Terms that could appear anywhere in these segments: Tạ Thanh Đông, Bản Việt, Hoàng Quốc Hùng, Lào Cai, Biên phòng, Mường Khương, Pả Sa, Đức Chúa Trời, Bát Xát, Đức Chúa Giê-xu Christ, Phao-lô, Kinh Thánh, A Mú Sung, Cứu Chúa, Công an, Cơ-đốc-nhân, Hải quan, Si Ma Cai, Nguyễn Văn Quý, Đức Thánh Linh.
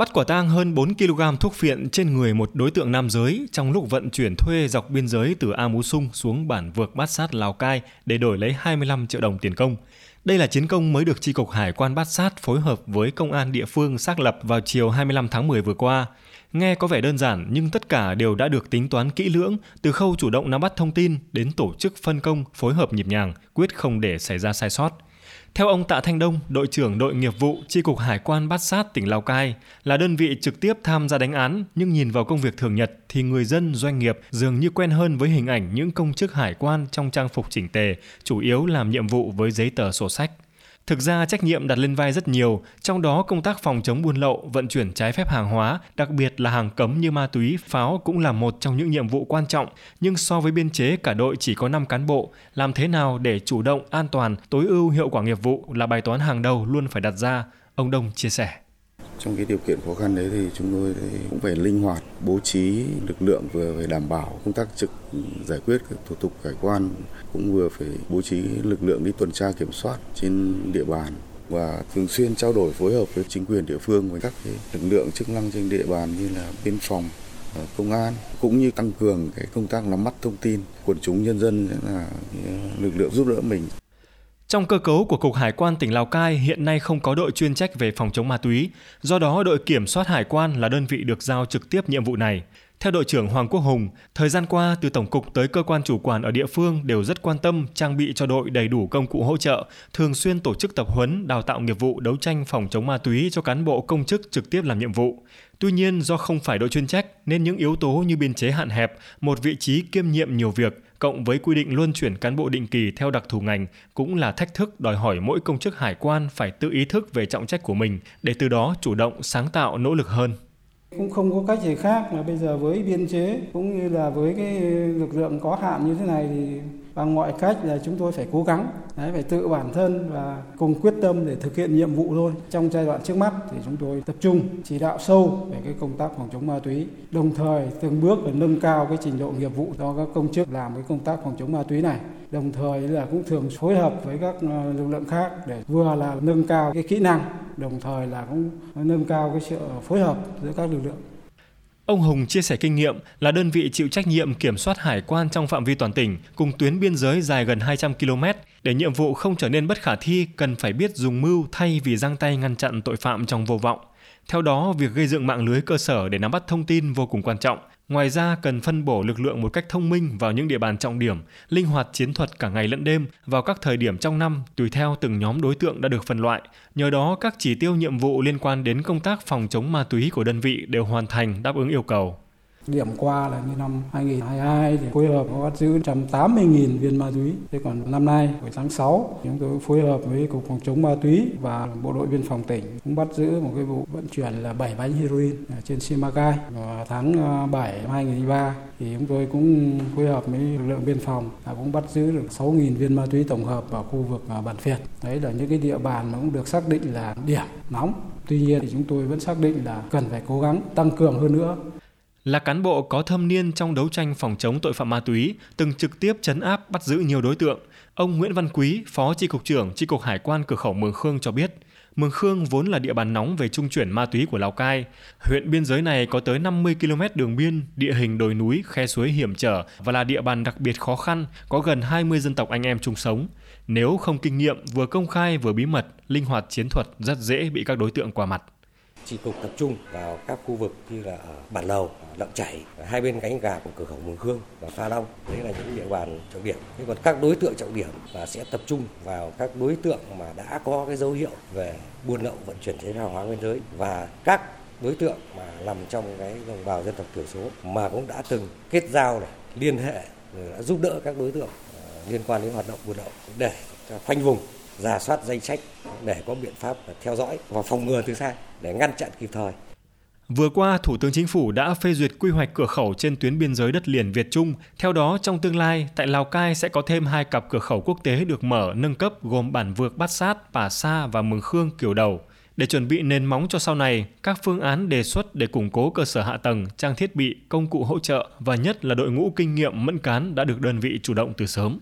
bắt quả tang hơn 4 kg thuốc phiện trên người một đối tượng nam giới trong lúc vận chuyển thuê dọc biên giới từ A Mú Sung xuống bản vượt Bát Xát, Lào Cai để đổi lấy 25 triệu đồng tiền công. Đây là chiến công mới được Chi cục Hải quan Bát Xát phối hợp với Công an địa phương xác lập vào chiều 25 tháng 10 vừa qua. Nghe có vẻ đơn giản nhưng tất cả đều đã được tính toán kỹ lưỡng, từ khâu chủ động nắm bắt thông tin đến tổ chức phân công phối hợp nhịp nhàng, quyết không để xảy ra sai sót. Theo ông Tạ Thanh Đông, đội trưởng đội nghiệp vụ Chi cục Hải quan Bát Xát tỉnh Lào Cai, là đơn vị trực tiếp tham gia đánh án nhưng nhìn vào công việc thường nhật thì người dân, doanh nghiệp dường như quen hơn với hình ảnh những công chức hải quan trong trang phục chỉnh tề, chủ yếu làm nhiệm vụ với giấy tờ sổ sách. Thực ra trách nhiệm đặt lên vai rất nhiều, trong đó công tác phòng chống buôn lậu, vận chuyển trái phép hàng hóa, đặc biệt là hàng cấm như ma túy, pháo cũng là một trong những nhiệm vụ quan trọng. Nhưng so với biên chế cả đội chỉ có 5 cán bộ, làm thế nào để chủ động, an toàn, tối ưu hiệu quả nghiệp vụ là bài toán hàng đầu luôn phải đặt ra, ông Đông chia sẻ. Trong cái điều kiện khó khăn đấy thì chúng tôi cũng phải linh hoạt, bố trí lực lượng vừa phải đảm bảo công tác trực giải quyết các thủ tục hải quan, cũng vừa phải bố trí lực lượng đi tuần tra kiểm soát trên địa bàn và thường xuyên trao đổi phối hợp với chính quyền địa phương với các lực lượng chức năng trên địa bàn như là biên phòng, công an, cũng như tăng cường cái công tác nắm bắt thông tin quần chúng nhân dân là lực lượng giúp đỡ mình. Trong cơ cấu của Cục Hải quan tỉnh Lào Cai hiện nay không có đội chuyên trách về phòng chống ma túy, do đó đội kiểm soát hải quan là đơn vị được giao trực tiếp nhiệm vụ này. Theo đội trưởng Hoàng Quốc Hùng, thời gian qua từ Tổng cục tới cơ quan chủ quản ở địa phương đều rất quan tâm trang bị cho đội đầy đủ công cụ hỗ trợ, thường xuyên tổ chức tập huấn, đào tạo nghiệp vụ đấu tranh phòng chống ma túy cho cán bộ công chức trực tiếp làm nhiệm vụ. Tuy nhiên do không phải đội chuyên trách nên những yếu tố như biên chế hạn hẹp, một vị trí kiêm nhiệm nhiều việc, cộng với quy định luân chuyển cán bộ định kỳ theo đặc thù ngành cũng là thách thức đòi hỏi mỗi công chức hải quan phải tự ý thức về trọng trách của mình để từ đó chủ động, sáng tạo, nỗ lực hơn. Cũng không có cách gì khác mà bây giờ với biên chế cũng như là với cái lực lượng có hạn như thế này thì bằng mọi cách là chúng tôi phải cố gắng, phải tự bản thân và cùng quyết tâm để thực hiện nhiệm vụ thôi. Trong giai đoạn trước mắt thì chúng tôi tập trung chỉ đạo sâu về cái công tác phòng chống ma túy, đồng thời từng bước để nâng cao cái trình độ nghiệp vụ cho các công chức làm cái công tác phòng chống ma túy này. Đồng thời là cũng thường phối hợp với các lực lượng khác để vừa là nâng cao cái kỹ năng, đồng thời là cũng nâng cao cái sự phối hợp giữa các lực lượng. Ông Hùng chia sẻ kinh nghiệm là đơn vị chịu trách nhiệm kiểm soát hải quan trong phạm vi toàn tỉnh cùng tuyến biên giới dài gần 200 km. Để nhiệm vụ không trở nên bất khả thi, cần phải biết dùng mưu thay vì giang tay ngăn chặn tội phạm trong vô vọng. Theo đó, việc gây dựng mạng lưới cơ sở để nắm bắt thông tin vô cùng quan trọng. Ngoài ra, cần phân bổ lực lượng một cách thông minh vào những địa bàn trọng điểm, linh hoạt chiến thuật cả ngày lẫn đêm vào các thời điểm trong năm tùy theo từng nhóm đối tượng đã được phân loại. Nhờ đó, các chỉ tiêu nhiệm vụ liên quan đến công tác phòng chống ma túy của đơn vị đều hoàn thành đáp ứng yêu cầu. Điểm qua là như năm 2022 thì phối hợp bắt giữ 180.000 viên ma túy. Thế còn năm nay, hồi tháng 6, chúng tôi phối hợp với Cục Phòng chống ma túy và Bộ đội Biên phòng tỉnh cũng bắt giữ một cái vụ vận chuyển là 7 bánh heroin trên Si Ma Cai. Và tháng 7 năm 2023 thì chúng tôi cũng phối hợp với lực lượng biên phòng cũng bắt giữ được 6.000 viên ma túy tổng hợp ở khu vực Bản Việt. Đấy là những cái địa bàn mà cũng được xác định là điểm nóng. Tuy nhiên thì chúng tôi vẫn xác định là cần phải cố gắng tăng cường hơn nữa. Là cán bộ có thâm niên trong đấu tranh phòng chống tội phạm ma túy, từng trực tiếp trấn áp bắt giữ nhiều đối tượng, ông Nguyễn Văn Quý, Phó Chi cục trưởng Chi cục Hải quan cửa khẩu Mường Khương cho biết, Mường Khương vốn là địa bàn nóng về trung chuyển ma túy của Lào Cai. Huyện biên giới này có tới 50 km đường biên, địa hình đồi núi, khe suối hiểm trở và là địa bàn đặc biệt khó khăn, có gần 20 dân tộc anh em chung sống. Nếu không kinh nghiệm, vừa công khai vừa bí mật, linh hoạt chiến thuật rất dễ bị các đối tượng qua mặt. Chi cục tập trung vào các khu vực như là Bản Lầu, Lậm Chảy, hai bên cánh gà của cửa khẩu Mường Khương và Pha Long. Đấy là những địa bàn trọng điểm. Thế còn các đối tượng trọng điểm là sẽ tập trung vào các đối tượng mà đã có cái dấu hiệu về buôn lậu vận chuyển trái phép hàng hóa biên giới và các đối tượng mà nằm trong cái đồng bào dân tộc thiểu số mà cũng đã từng kết giao này, liên hệ, đã giúp đỡ các đối tượng liên quan đến hoạt động buôn lậu để khoanh vùng, rà soát danh sách để có biện pháp theo dõi và phòng ngừa từ xa để ngăn chặn kịp thời. Vừa qua, Thủ tướng Chính phủ đã phê duyệt quy hoạch cửa khẩu trên tuyến biên giới đất liền Việt Trung. Theo đó, trong tương lai, tại Lào Cai sẽ có thêm 2 cặp cửa khẩu quốc tế được mở nâng cấp gồm Bản Vược Bát Xát, Pả Sa và Mường Khương Kiều Đầu. Để chuẩn bị nền móng cho sau này, các phương án đề xuất để củng cố cơ sở hạ tầng, trang thiết bị, công cụ hỗ trợ và nhất là đội ngũ kinh nghiệm mẫn cán đã được đơn vị chủ động từ sớm.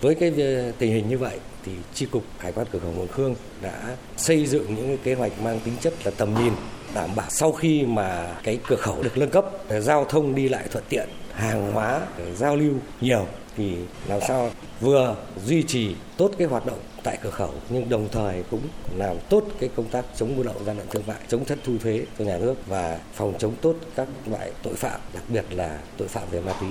Với cái tình hình như vậy thì Chi cục Hải quan cửa khẩu Mường Khương đã xây dựng những kế hoạch mang tính chất là tầm nhìn đảm bảo sau khi mà cái cửa khẩu được nâng cấp, giao thông đi lại thuận tiện, hàng hóa giao lưu nhiều thì làm sao vừa duy trì tốt cái hoạt động tại cửa khẩu nhưng đồng thời cũng làm tốt cái công tác chống buôn lậu gian lận thương mại, chống thất thu thuế cho nhà nước và phòng chống tốt các loại tội phạm, đặc biệt là tội phạm về ma túy.